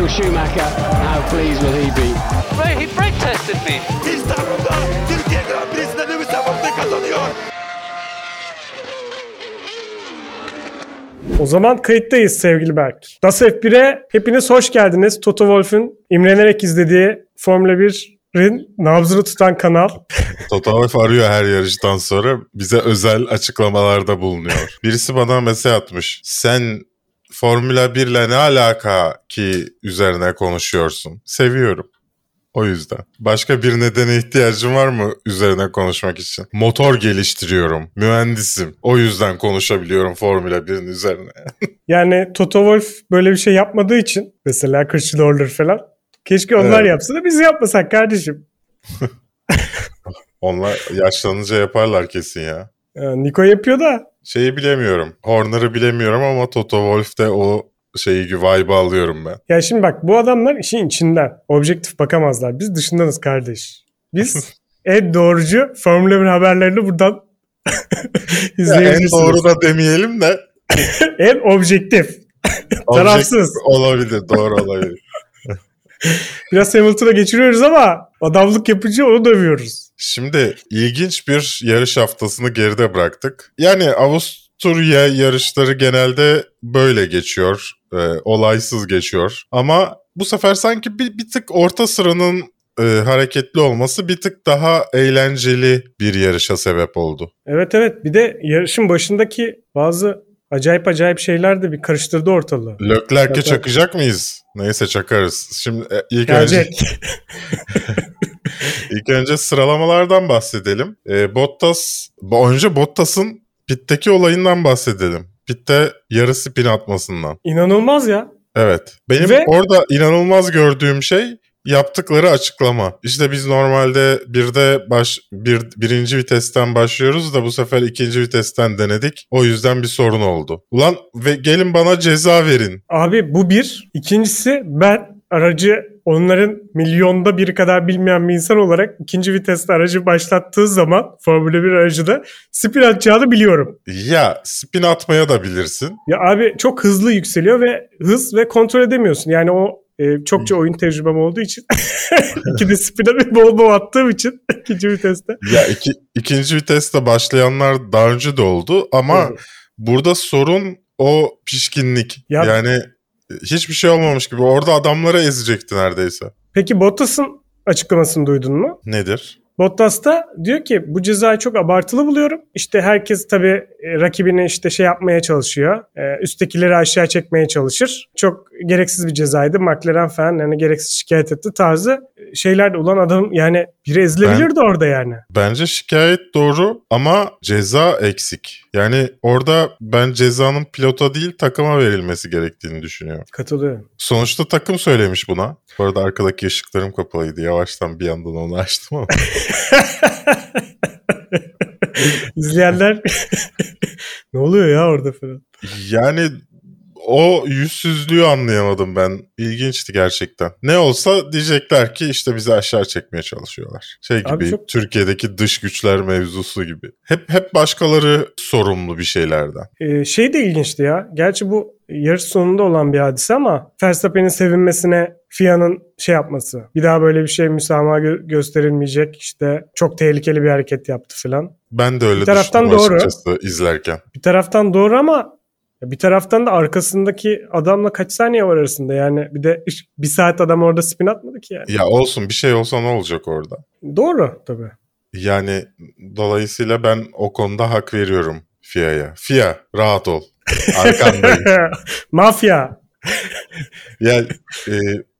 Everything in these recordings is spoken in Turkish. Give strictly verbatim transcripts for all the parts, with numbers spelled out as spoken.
Michael Schumacher, how pleased will he be? He brake tested me. İstanbul'da Türkiye Grand Prix'sinde Lewis Hamilton kazanıyor. O zaman kayıttayız sevgili Berk. Das F bir'e hepiniz hoş geldiniz. Toto Wolff'un imrenerek izlediği Formula birin nabzını tutan kanal. Toto Wolff arıyor her yarıştan sonra. Bize özel açıklamalarda bulunuyor. Birisi bana mesaj atmış. Sen Formula bir ile ne alaka ki üzerine konuşuyorsun? Seviyorum. O yüzden. Başka bir nedene ihtiyacım var mı üzerine konuşmak için? Motor geliştiriyorum. Mühendisim. O yüzden konuşabiliyorum Formula birin üzerine. Yani Toto Wolff böyle bir şey yapmadığı için mesela Christian Horner falan. Keşke onlar evet. yapsa da biz yapmasak kardeşim. Onlar yaşlanınca yaparlar kesin ya. ya. Nico yapıyor da. Şeyi bilemiyorum. Horner'ı bilemiyorum ama Toto Wolff'te o şeyi vibe'ı alıyorum ben. Ya şimdi bak bu adamlar işin içinden. Objektif bakamazlar. Biz dışındanız kardeş. Biz en doğrucu Formula bir haberlerini buradan izleyebilirsiniz. En doğru da demeyelim de. En objektif. Tarafsız. Olabilir. Doğru olabilir. Biraz Hamilton'a geçiriyoruz ama adamlık yapıcı onu dövüyoruz. Şimdi ilginç bir yarış haftasını geride bıraktık. Yani Ağustos Avusturya yarışları genelde böyle geçiyor, e, olaysız geçiyor. Ama bu sefer sanki bir, bir tık orta sıranın e, hareketli olması bir tık daha eğlenceli bir yarışa sebep oldu. Evet evet, bir de yarışın başındaki bazı acayip acayip şeyler de bir karıştırdı ortalığı. Leclerc'e çakacak mıyız? Neyse çakarız. Şimdi e, ilk Gelecek. önce... ilk önce sıralamalardan bahsedelim. E, Bottas, önce Bottas'ın Pit'teki olayından bahsedelim. Pit'te yarı spin atmasından. İnanılmaz ya. Evet. Benim Ve... orada inanılmaz gördüğüm şey yaptıkları açıklama. İşte biz normalde bir de baş, bir, birinci vitesten başlıyoruz da bu sefer ikinci vitesten denedik. O yüzden bir sorun oldu. Ulan ve gelin bana ceza verin. Abi bu bir. İkincisi ben aracı onların milyonda biri kadar bilmeyen bir insan olarak ikinci viteste aracı başlattığı zaman Formula bir aracı da spin atacağını biliyorum. Ya spin atmaya da bilirsin. Ya abi çok hızlı yükseliyor ve hız ve kontrol edemiyorsun. Yani o e, çokça oyun tecrübem olduğu için ikide spin'e bir bol bol attığım için ikinci viteste. Ya iki, ikinci viteste başlayanlar daha önce de oldu ama evet. Burada sorun o pişkinlik. Ya, yani... Hiçbir şey olmamış gibi. Orada adamlara ezecekti neredeyse. Peki Bottas'ın açıklamasını duydun mu? Nedir? Bottas da diyor ki bu cezayı çok abartılı buluyorum. İşte herkes tabii rakibini işte şey yapmaya çalışıyor. Üsttekileri aşağı çekmeye çalışır. Çok gereksiz bir cezaydı. McLaren falan yani gereksiz şikayet etti tarzı şeyler de olan adam yani biri ezilebilirdi ben, orada yani. Bence şikayet doğru ama ceza eksik. Yani orada ben cezanın pilota değil takıma verilmesi gerektiğini düşünüyorum. Katılıyorum. Sonuçta takım söylemiş buna. Bu arada arkadaki ışıklarım kapalıydı. Yavaştan bir yandan onu açtım ama. İzleyenler ne oluyor ya orada falan. Yani o yüzsüzlüğü anlayamadım ben. İlginçti gerçekten. Ne olsa diyecekler ki işte bizi aşağı çekmeye çalışıyorlar. Şey gibi abi çok... Türkiye'deki dış güçler mevzusu gibi. Hep hep başkaları sorumlu bir şeylerden. Ee, şey de ilginçti ya. Gerçi bu yarış sonunda olan bir hadise ama Verstappen'in sevinmesine F I A'nın şey yapması. Bir daha böyle bir şey müsamaha gö- gösterilmeyecek. İşte çok tehlikeli bir hareket yaptı falan. Ben de öyle düşündüm açıkçası izlerken. Bir taraftan doğru ama bir taraftan da arkasındaki adamla kaç saniye var arasında yani bir de bir saat adam orada spin atmadı ki yani. Ya olsun bir şey olsa ne olacak orada? Doğru tabii. Yani dolayısıyla ben o konuda hak veriyorum F I A'ya. F I A rahat ol. Arkandayım. Mafya. Yani e,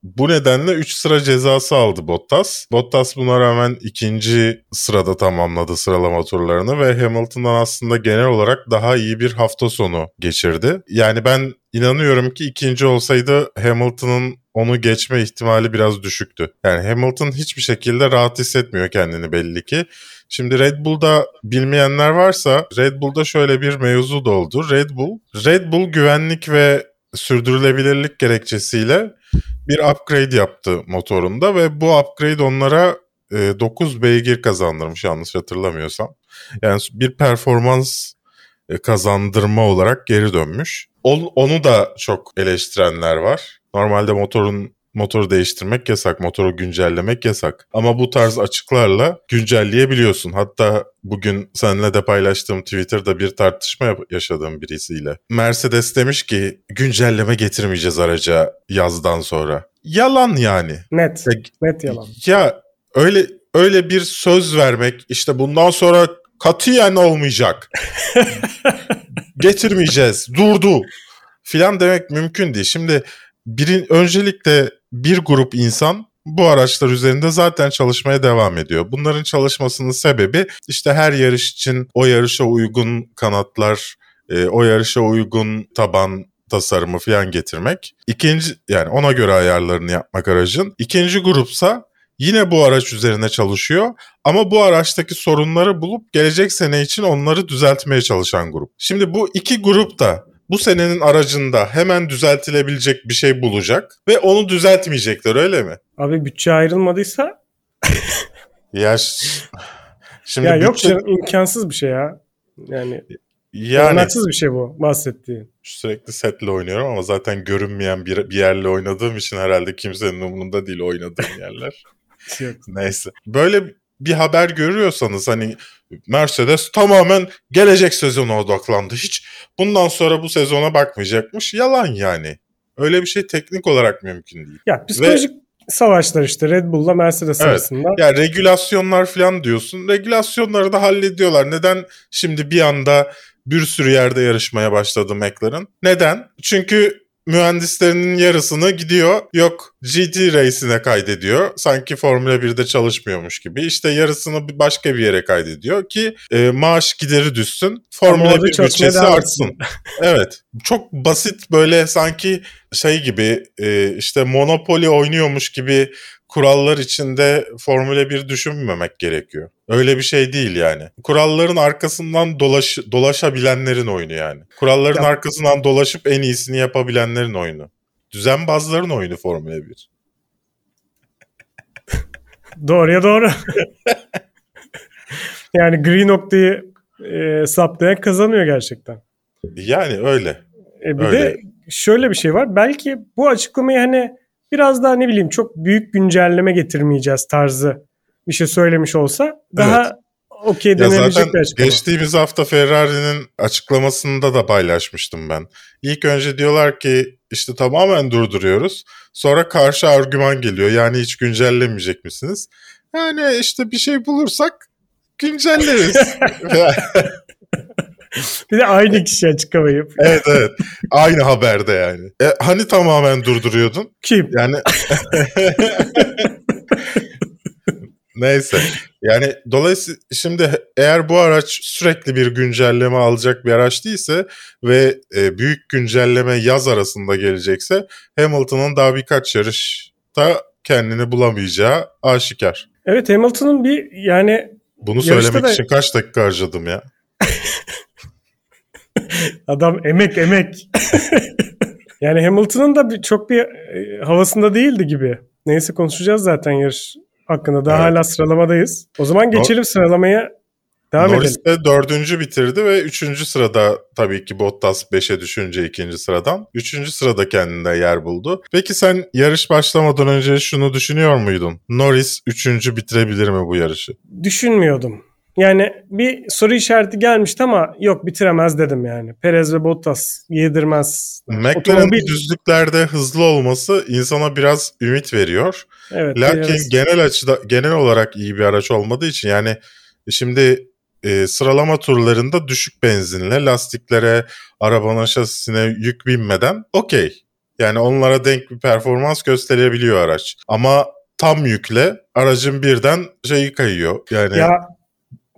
bu nedenle üç sıra cezası aldı Bottas. Bottas buna rağmen ikinci sırada tamamladı sıralama turlarını ve Hamilton'dan aslında genel olarak daha iyi bir hafta sonu geçirdi. Yani ben inanıyorum ki ikinci olsaydı Hamilton'ın onu geçme ihtimali biraz düşüktü. Yani Hamilton hiçbir şekilde rahat hissetmiyor kendini belli ki. Şimdi Red Bull'da bilmeyenler varsa Red Bull'da şöyle bir mevzu da oldu. Red Bull, Red Bull güvenlik ve sürdürülebilirlik gerekçesiyle bir upgrade yaptı motorunda ve bu upgrade onlara dokuz beygir kazandırmış yanlış hatırlamıyorsam. Yani bir performans kazandırma olarak geri dönmüş. Onu da çok eleştirenler var. Normalde motorun motoru değiştirmek yasak, motoru güncellemek yasak. Ama bu tarz açıklarla güncelleyebiliyorsun. Hatta bugün seninle de paylaştığım Twitter'da bir tartışma yaşadığım birisiyle. Mercedes demiş ki güncelleme getirmeyeceğiz araca yazdan sonra. Yalan yani. Net, ya, net yalan. Ya öyle öyle bir söz vermek, işte bundan sonra katiyen olmayacak. Getirmeyeceğiz, durdu filan demek mümkün değil. Şimdi birin, öncelikle bir grup insan bu araçlar üzerinde zaten çalışmaya devam ediyor. Bunların çalışmasının sebebi işte her yarış için o yarışa uygun kanatlar, e, o yarışa uygun taban tasarımı falan getirmek. İkinci, yani ona göre ayarlarını yapmak aracın. İkinci grupsa yine bu araç üzerine çalışıyor ama bu araçtaki sorunları bulup gelecek sene için onları düzeltmeye çalışan grup. Şimdi bu iki grup da bu senenin aracında hemen düzeltilebilecek bir şey bulacak ve onu düzeltmeyecekler, öyle mi? Abi bütçe ayrılmadıysa? Ya şimdi ya bütçe... yok canım, imkansız bir şey ya. Yani, yani... anlatsız bir şey bu bahsettiğin. Sürekli setle oynuyorum ama zaten görünmeyen bir, bir yerle oynadığım için herhalde kimsenin umurunda değil oynadığım yerler. Neyse. Böyle bir haber görüyorsanız hani Mercedes tamamen gelecek sezona odaklandı. Hiç bundan sonra bu sezona bakmayacakmış. Yalan yani. Öyle bir şey teknik olarak mümkün değil. Ya psikolojik Ve... savaşlar işte Red Bull'la Mercedes arasında. Evet. Ya regülasyonlar falan diyorsun. Regülasyonları da hallediyorlar. Neden şimdi bir anda bir sürü yerde yarışmaya başladı McLaren? Neden? Çünkü mühendislerinin yarısını gidiyor, yok G T Race'ine kaydediyor. Sanki Formula birde çalışmıyormuş gibi. İşte yarısını başka bir yere kaydediyor ki e, maaş gideri düşsün. Formula bir bütçesi artsın. Evet. Çok basit, böyle sanki şey gibi e, işte Monopoly oynuyormuş gibi kurallar içinde Formula bir düşünmemek gerekiyor. Öyle bir şey değil yani. Kuralların arkasından dolaş, dolaşabilenlerin oyunu yani. Kuralların ya. arkasından dolaşıp en iyisini yapabilenlerin oyunu. Düzenbazların oyunu Formula bir. Doğruya doğru. Yani gri noktayı e, saplayan kazanıyor gerçekten. Yani öyle. E bir öyle. De şöyle bir şey var. Belki bu açıklamayı hani biraz daha ne bileyim çok büyük güncelleme getirmeyeceğiz tarzı bir şey söylemiş olsa daha evet. okey denebilecek bir açıklama. Geçtiğimiz hafta Ferrari'nin açıklamasında da paylaşmıştım ben. İlk önce diyorlar ki işte tamamen durduruyoruz. Sonra karşı argüman geliyor. Yani hiç güncellemeyecek misiniz? Yani işte bir şey bulursak güncelleriz. Bir de aynı kişi açıklama yapıyor. Evet evet. Aynı haberde yani. E, hani tamamen durduruyordun? Kim? Yani neyse. Yani dolayısıyla şimdi eğer bu araç sürekli bir güncelleme alacak bir araç değilse ve e, büyük güncelleme yaz arasında gelecekse Hamilton'ın daha birkaç yarışta kendini bulamayacağı aşikar. Evet, Hamilton'ın bir yani bunu söylemek da... için kaç dakika harcadım ya? Adam emek emek. Yani Hamilton'ın da bir, çok bir havasında değildi gibi. Neyse, konuşacağız zaten yarış hakkında. Daha evet. hala sıralamadayız. O zaman geçelim Nor- sıralamaya. Devam Norris edelim. Norris de dördüncü bitirdi ve üçüncü sırada tabii ki Bottas beşe düşünce ikinci sıradan. Üçüncü sırada kendine yer buldu. Peki sen yarış başlamadan önce şunu düşünüyor muydun? Norris üçüncü bitirebilir mi bu yarışı? Düşünmüyordum. Yani bir soru işareti gelmişti ama yok bitiremez dedim yani. Perez ve Bottas yedirmez. McLaren'ın düzlüklerde hızlı olması insana biraz ümit veriyor. Evet, lakin Perez. genel açıda genel olarak iyi bir araç olmadığı için yani şimdi e, sıralama turlarında düşük benzinle lastiklere, arabanın şasisine yük binmeden okey. Yani onlara denk bir performans gösterebiliyor araç. Ama tam yükle aracın birden şeyi kayıyor. Yani ya.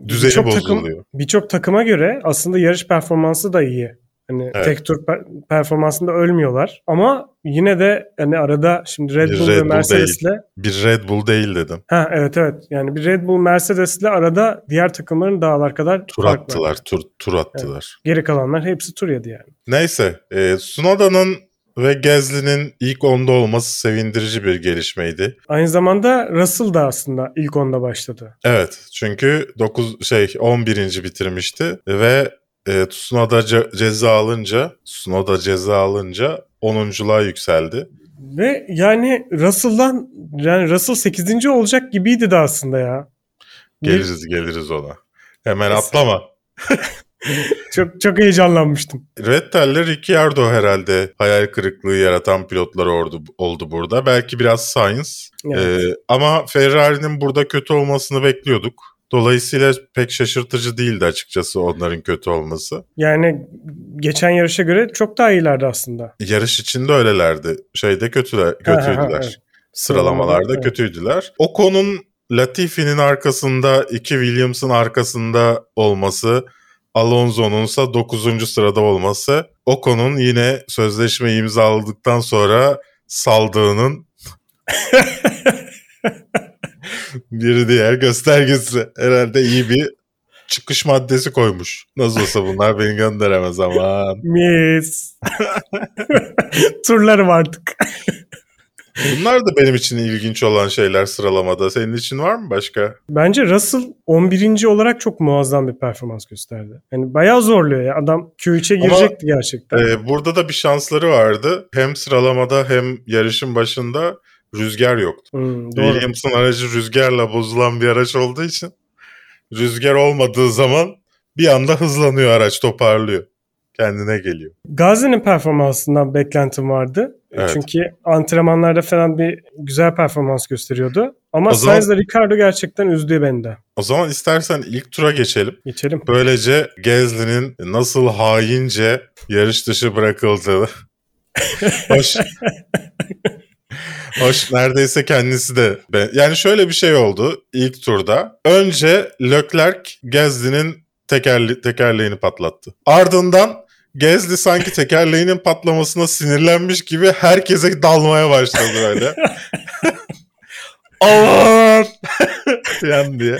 Düzeni birçok bozuluyor. Takım, birçok takıma göre aslında yarış performansı da iyi. Hani evet. tek tur per- performansında ölmüyorlar. Ama yine de hani arada şimdi Red bir Bull Red ve Bull Mercedes'le... Değil. Bir Red Bull değil dedim. Ha evet evet. Yani bir Red Bull Mercedes'le arada diğer takımların dağlar kadar... Tur attılar. Tur, tur attılar. Evet. Geri kalanlar hepsi tur yedi yani. Neyse. E, Tsunoda'nın ve Gasly'nin ilk onda olması sevindirici bir gelişmeydi. Aynı zamanda Russell da aslında ilk onda başladı. Evet, çünkü dokuz şey on birinci bitirmişti ve e, Tsunoda ce- ceza alınca, Tsunoda ceza alınca onuncuya yükseldi. Ve yani Russell'dan yani Russell sekizinci olacak gibiydi de aslında ya. Geliriz geliriz ona. Hemen kesin. Atlama. Çok çok heyecanlanmıştım. Vettel'le Ricciardo herhalde hayal kırıklığı yaratan pilotlar oldu, oldu burada. Belki biraz Sainz. Evet. Ee, ama Ferrari'nin burada kötü olmasını bekliyorduk. Dolayısıyla pek şaşırtıcı değildi açıkçası onların kötü olması. Yani geçen yarışa göre çok daha iyilerdi aslında. Yarış içinde öylelerdi. Şeyde kötüler, kötüydüler. Ha, ha, evet. Sıralamalarda evet. Kötüydüler. Ocon'un Latifi'nin arkasında, iki Williams'ın arkasında olması, Alonso'nunsa dokuzuncu sırada olması, Ocon'un yine sözleşmeyi imzaladıktan sonra saldığının bir diğer göstergesi. Herhalde iyi bir çıkış maddesi koymuş. Nasıl olsa bunlar beni gönderemez aman. Mis. Turlarım artık. Bunlar da benim için ilginç olan şeyler sıralamada. Senin için var mı başka? Bence Russell on birinci olarak çok muazzam bir performans gösterdi. Yani bayağı zorluyor ya. Adam Q üçe girecekti ama gerçekten. E, burada da bir şansları vardı. Hem sıralamada hem yarışın başında rüzgar yoktu. Hmm, Williams'ın aracı rüzgarla bozulan bir araç olduğu için rüzgar olmadığı zaman bir anda hızlanıyor araç, toparlıyor. Kendine geliyor. Gasly'nin performansından beklentim vardı. Evet. Çünkü antrenmanlarda falan bir güzel performans gösteriyordu. Ama Sainz'la Ricardo gerçekten üzdü beni de. O zaman istersen ilk tura geçelim. Geçelim. Böylece Gasly'nin nasıl haince yarış dışı bırakıldığı. Hoş. Hoş, neredeyse kendisi de. Yani şöyle bir şey oldu ilk turda. Önce Leclerc Gasly'nin tekerle- tekerleğini patlattı. Ardından Gasly sanki tekerleğinin patlamasına sinirlenmiş gibi herkese dalmaya başladı böyle. Aman! Yan diye.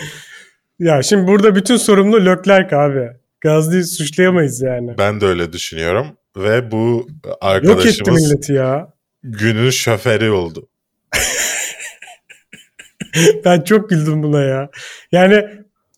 Ya şimdi burada bütün sorumlu Leclerc abi. Gasly'yi suçlayamayız yani. Ben de öyle düşünüyorum. Ve bu arkadaşımız... Yok etti milleti ya. Günün şoförü oldu. Ben çok güldüm buna ya. Yani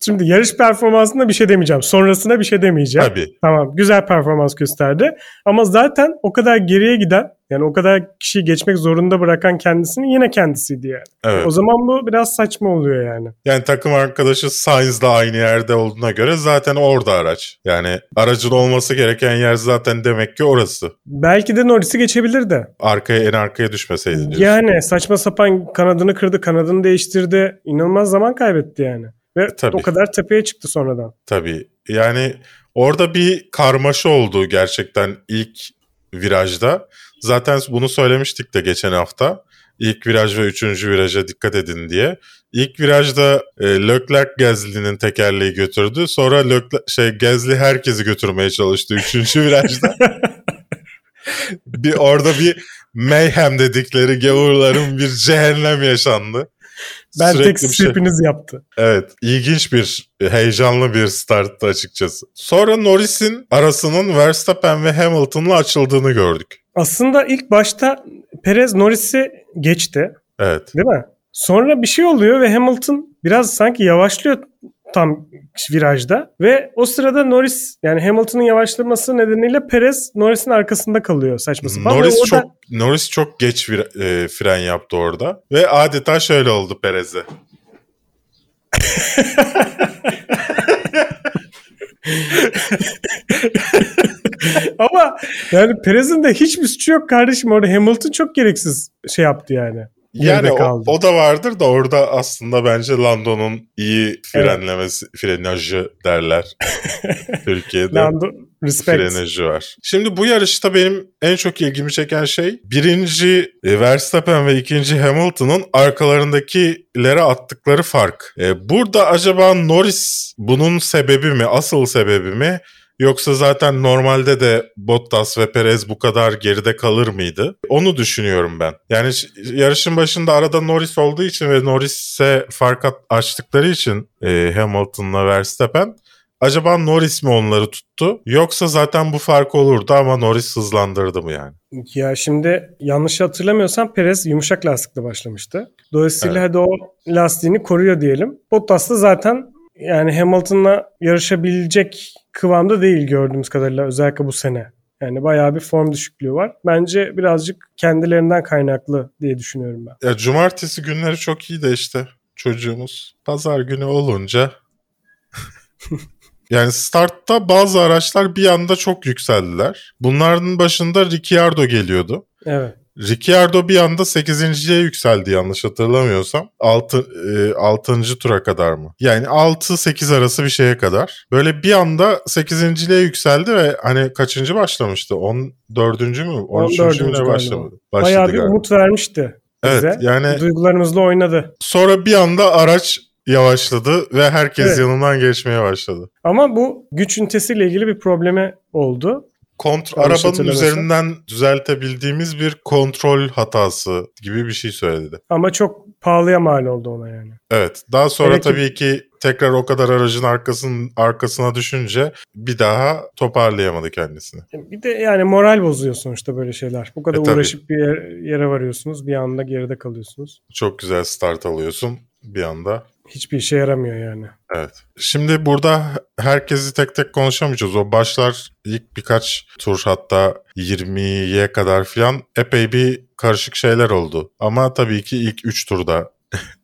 şimdi yarış performansına bir şey demeyeceğim. Sonrasına bir şey demeyeceğim. Tabii. Tamam, güzel performans gösterdi. Ama zaten o kadar geriye giden, yani o kadar kişiyi geçmek zorunda bırakan kendisini yine kendisiydi yani. Evet. O zaman bu biraz saçma oluyor yani. Yani takım arkadaşı Sainz'la aynı yerde olduğuna göre zaten orada araç. Yani aracın olması gereken yer zaten demek ki orası. Belki de Norris'i geçebilirdi. Arkaya, en arkaya düşmeseydi diyorsun. Yani saçma sapan kanadını kırdı, kanadını değiştirdi. İnanılmaz zaman kaybetti yani. Ve tabii. O kadar tepeye çıktı sonradan. Tabii. Yani orada bir karmaşa oldu gerçekten ilk virajda. Zaten bunu söylemiştik de geçen hafta. İlk viraj ve üçüncü viraja dikkat edin diye. İlk virajda e, Leclerc Gasly'nin tekerleği götürdü. Sonra Leclerc, şey Gasly herkesi götürmeye çalıştı üçüncü virajda. Bir orada bir mayhem dedikleri gavurların bir cehennem yaşandı. Ben sürekli tek stripiniz şey yaptı. Evet, ilginç bir, heyecanlı bir starttı açıkçası. Sonra Norris'in arasının Verstappen ve Hamilton'la açıldığını gördük. Aslında ilk başta Perez Norris'i geçti. Evet. Değil mi? Sonra bir şey oluyor ve Hamilton biraz sanki yavaşlıyor tam virajda. Ve o sırada Norris, yani Hamilton'ın yavaşlaması nedeniyle Perez Norris'in arkasında kalıyor saçma sapan. Norris, çok, da... Norris çok geç vira, e, fren yaptı orada. Ve adeta şöyle oldu Perez'e. Ama yani Perez'in de hiçbir suçu yok kardeşim. Orada Hamilton çok gereksiz şey yaptı yani. Yani o, o da vardır da orada aslında bence Lando'nun iyi frenlemesi, evet. Frenajı derler. Türkiye'de Lando, frenajı var. Şimdi bu yarışta benim en çok ilgimi çeken şey birinci Verstappen ve ikinci Hamilton'ın arkalarındakilere attıkları fark. Burada acaba Norris bunun sebebi mi, asıl sebebi mi? Yoksa zaten normalde de Bottas ve Perez bu kadar geride kalır mıydı? Onu düşünüyorum ben. Yani yarışın başında arada Norris olduğu için ve Norris'e fark açtıkları için e, Hamilton'la Verstappen, acaba Norris mi onları tuttu? Yoksa zaten bu fark olurdu ama Norris hızlandırdı mı yani? Ya şimdi yanlış hatırlamıyorsam Perez yumuşak lastikle başlamıştı. Dolayısıyla evet. Hadi o lastiğini koruyor diyelim. Bottas da zaten yani Hamilton'la yarışabilecek kıvamda değil gördüğümüz kadarıyla, özellikle bu sene. Yani bayağı bir form düşüklüğü var. Bence birazcık kendilerinden kaynaklı diye düşünüyorum ben. Ya cumartesi günleri çok iyi de işte çocuğumuz. Pazar günü olunca yani startta bazı araçlar bir anda çok yükseldiler. Bunların başında Ricciardo geliyordu. Evet. Ricciardo bir anda sekizinciye yükseldi yanlış hatırlamıyorsam. altı. E, altıncı tura kadar mı? Yani altı sekiz arası bir şeye kadar. Böyle bir anda sekizinciye yükseldi ve hani kaçıncı başlamıştı? on dördüncü mü? on üçüncü mü başladı? Bayağı bir umut vermişti bize. Evet, yani duygularımızla oynadı. Sonra bir anda araç yavaşladı ve herkes evet. yanından geçmeye başladı. Ama bu güç ünitesiyle ilgili bir problemi oldu. Kontrol, arabanın üzerinden düzeltebildiğimiz bir kontrol hatası gibi bir şey söyledi. Ama çok pahalıya mal oldu ona yani. Evet. Daha sonra evet. tabii ki tekrar o kadar aracın arkasının arkasına düşünce bir daha toparlayamadı kendisini. Bir de yani moral bozuyor sonuçta böyle şeyler. Bu kadar e, uğraşıp bir yere, yere varıyorsunuz. Bir anda geride kalıyorsunuz. Çok güzel start alıyorsun bir anda. Hiçbir işe yaramıyor yani. Evet. Şimdi burada herkesi tek tek konuşamayacağız. O başlar ilk birkaç tur hatta yirmiye kadar filan epey bir karışık şeyler oldu. Ama tabii ki ilk üç turda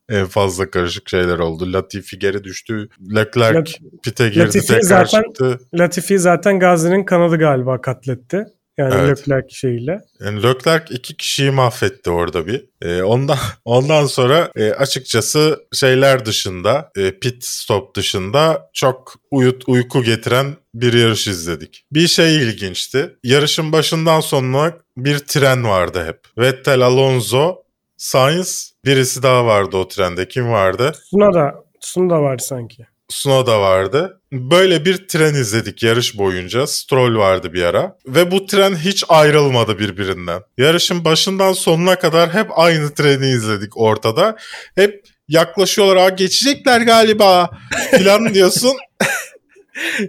en fazla karışık şeyler oldu. Latifi geri düştü. Leclerc Lat- pite girdi Latifi tekrar zaten, çıktı. Latifi zaten Gasly'nin kanadı galiba katletti. Yani evet. Leclerc şeyiyle. Yani Leclerc iki kişiyi mahvetti orada bir. Ee, ondan ondan sonra e, açıkçası şeyler dışında, e, pit stop dışında çok uyut uyku getiren bir yarış izledik. Bir şey ilginçti. Yarışın başından sonuna bir tren vardı hep. Vettel, Alonso, Sainz, birisi daha vardı o trende. Kim vardı? Tsunoda. Tsunoda vardı sanki. Tsunoda vardı. Böyle bir tren izledik yarış boyunca. Stroll vardı bir ara. Ve bu tren hiç ayrılmadı birbirinden. Yarışın başından sonuna kadar hep aynı treni izledik ortada. Hep yaklaşıyorlar. Aa, geçecekler galiba falan diyorsun.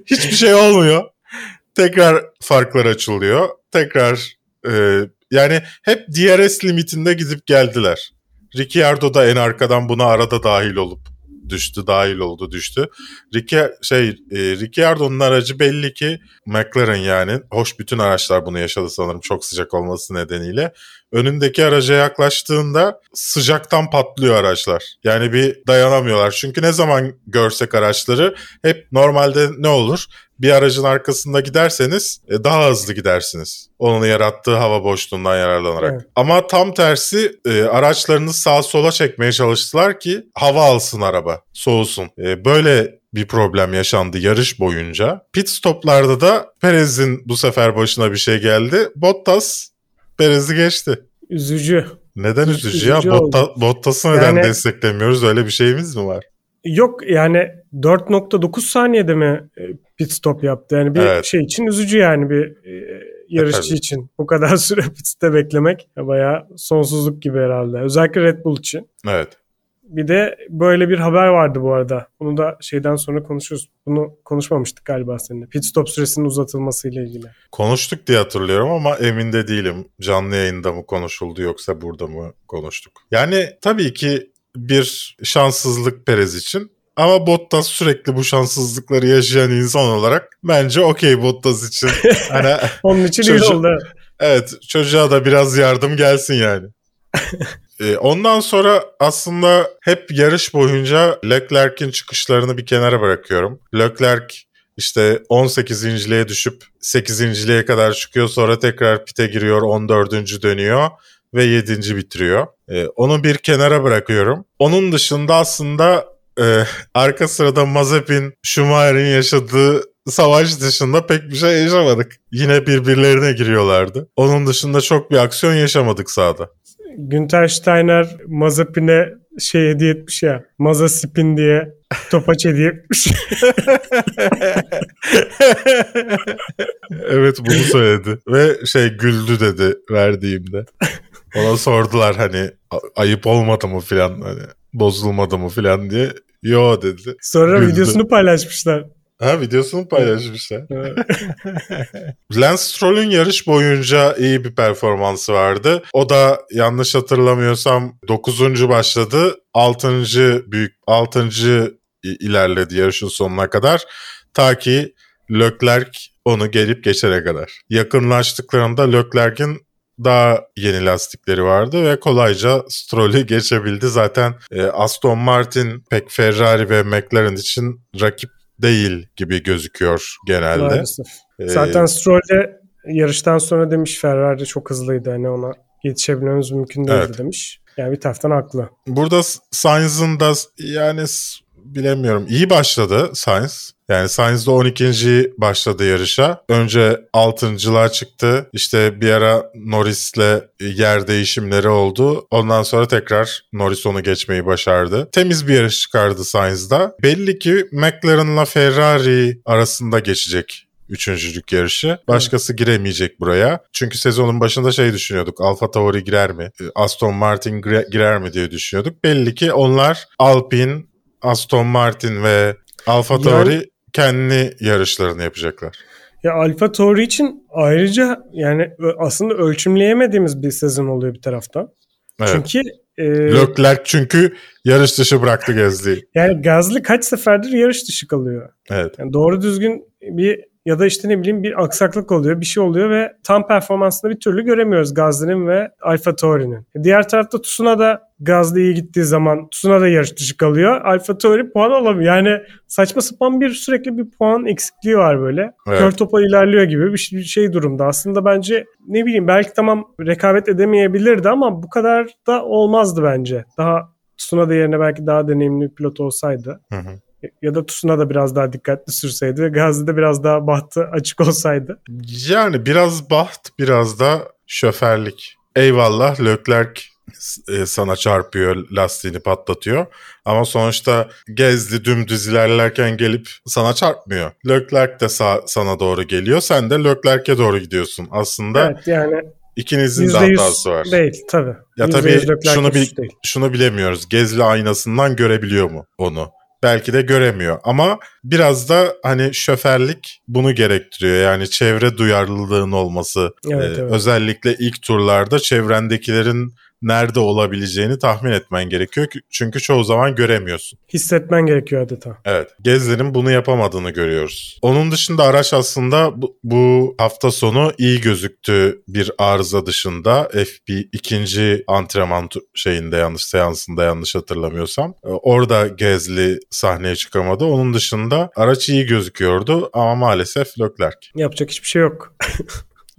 Hiçbir şey olmuyor. Tekrar farklar açılıyor. Tekrar e, yani hep D R S limitinde gidip geldiler. Ricciardo da en arkadan buna arada dahil olup düştü, dahil oldu, düştü. Ricky, şey, e, Ricciardo'nun aracı belli ki McLaren yani. Hoş bütün araçlar bunu yaşadı sanırım çok sıcak olması nedeniyle. Önündeki araca yaklaştığında sıcaktan patlıyor araçlar. Yani bir dayanamıyorlar. Çünkü ne zaman görsek araçları hep normalde ne olur? Bir aracın arkasında giderseniz e, daha hızlı gidersiniz. Onun yarattığı hava boşluğundan yararlanarak. Evet. Ama tam tersi e, araçlarını sağa sola çekmeye çalıştılar ki hava alsın araba, soğusun. E, böyle bir problem yaşandı yarış boyunca. Pit stoplarda da Perez'in bu sefer başına bir şey geldi. Bottas Perez'i geçti. Üzücü. Neden üzücü, üzücü ya? Botta, Bottas'ı yani neden desteklemiyoruz? Öyle bir şeyimiz mi var? Yok yani dört nokta dokuz saniyede mi pit stop yaptı? Yani bir evet. şey için üzücü yani bir e, yarışçı e, için. Bu kadar süre pitte beklemek bayağı sonsuzluk gibi herhalde. Özellikle Red Bull için. Evet. Bir de böyle bir haber vardı bu arada. Bunu da şeyden sonra konuşuruz. Bunu konuşmamıştık galiba seninle. Pit stop süresinin uzatılmasıyla ilgili. Konuştuk diye hatırlıyorum ama emin de değilim. Canlı yayında mı konuşuldu yoksa burada mı konuştuk? Yani tabii ki bir şanssızlık Perez için. Ama Bottas sürekli bu şanssızlıkları yaşayan insan olarak bence okey Bottas için. Hani onun için çocuğa, iyi oldu. Evet, çocuğa da biraz yardım gelsin yani. Ondan sonra aslında hep yarış boyunca Leclerc'in çıkışlarını bir kenara bırakıyorum. Leclerc işte on sekizinciliğe düşüp sekizinciliğe kadar çıkıyor, sonra tekrar pite giriyor, on dördüncü dönüyor ve yedinci bitiriyor. Onu bir kenara bırakıyorum. Onun dışında aslında e, arka sırada Mazepin, Schumacher'in yaşadığı savaş dışında pek bir şey yaşamadık. Yine birbirlerine giriyorlardı. Onun dışında çok bir aksiyon yaşamadık sahada. Günter Steiner Mazepin'e şey hediye etmiş ya. Mazepin diye topaç hediye etmiş. Evet bunu söyledi. Ve şey güldü dedi verdiğimde. Ona sordular hani ayıp olmadı mı filan hani bozulmadı mı filan diye. Yo dedi. Sonra güldü. Videosunu paylaşmışlar. Ha videosunu paylaşmışlar. Lance Stroll'ün yarış boyunca iyi bir performansı vardı. O da yanlış hatırlamıyorsam dokuzuncu başladı. altıncı büyük altıncı ilerledi yarışın sonuna kadar. Ta ki Leclerc Onu gelip geçene kadar. Yakınlaştıklarında Leclerc'in daha yeni lastikleri vardı ve kolayca Stroll'ü geçebildi. Zaten Aston Martin pek Ferrari ve McLaren için rakip değil gibi gözüküyor genelde. Maalesef. Ee, Zaten Stroll'e yarıştan sonra demiş Ferrari çok hızlıydı. Hani ona yetişebilmemiz mümkün değildi evet. demiş. Yani bir taraftan haklı. Burada Sainz'ın da yani bilemiyorum iyi başladı Sainz. Yani Sainz'da on ikinci başladı yarışa. Önce altıncılar çıktı. İşte bir ara Norris'le yer değişimleri oldu. Ondan sonra tekrar Norris onu geçmeyi başardı. Temiz bir yarış çıkardı Sainz'da. Belli ki McLaren'la Ferrari arasında geçecek üçüncülük yarışı. Başkası giremeyecek buraya. Çünkü sezonun başında şey düşünüyorduk. AlphaTauri girer mi? Aston Martin girer mi diye düşünüyorduk. Belli ki onlar Alpine, Aston Martin ve AlphaTauri yani, kendi yarışlarını yapacaklar. Ya AlphaTauri için ayrıca yani aslında ölçümleyemediğimiz bir sezon oluyor bir tarafta. Evet. Çünkü e, Leclerc çünkü yarış dışı bıraktı Gasly'yi. Yani Gasly kaç seferdir yarış dışı kalıyor. Evet. Yani doğru düzgün bir ya da işte ne bileyim bir aksaklık oluyor, bir şey oluyor ve tam performansını bir türlü göremiyoruz Gasly'nin ve AlphaTauri'nin. Diğer tarafta Tsunoda Gasly'ye gittiği zaman Tsunoda yarış dışı kalıyor. AlphaTauri puan alamıyor. Yani saçma sapan bir sürekli bir puan eksikliği var böyle. Evet. Kör topa ilerliyor gibi bir şey durumda. Aslında bence ne bileyim belki tamam rekabet edemeyebilirdi ama bu kadar da olmazdı bence. Daha Tsunoda yerine belki daha deneyimli bir pilot olsaydı. Hı hı. Ya da Tsunoda biraz daha dikkatli sürseydi ve Gasly'de biraz daha bahtı açık olsaydı. Yani biraz baht, biraz da şoförlük. Eyvallah Leclerc sana çarpıyor, lastiğini patlatıyor. Ama sonuçta Gasly dümdüz ilerlerken gelip sana çarpmıyor. Leclerc de sa- sana doğru geliyor. Sen de Leclerc'e doğru gidiyorsun. Aslında evet, yani ikinizin de hatası var. Değil tabii. Ya tabii şunu, bil- şunu bilemiyoruz. Gasly aynasından görebiliyor mu onu? Belki de göremiyor ama biraz da hani şoförlük bunu gerektiriyor. Yani çevre duyarlılığın olması evet, e, evet. özellikle ilk turlarda çevrendekilerin nerede olabileceğini tahmin etmen gerekiyor. Çünkü çoğu zaman göremiyorsun. Hissetmen gerekiyor adeta. Evet. Gasly'nin bunu yapamadığını görüyoruz. Onun dışında araç aslında bu, bu hafta sonu iyi gözüktü bir arıza dışında. F bir ikinci antrenman şeyinde yanlış seansında yanlış hatırlamıyorsam. Orada Gasly sahneye çıkamadı. Onun dışında araç iyi gözüküyordu ama maalesef Leclerc. Yapacak hiçbir şey yok.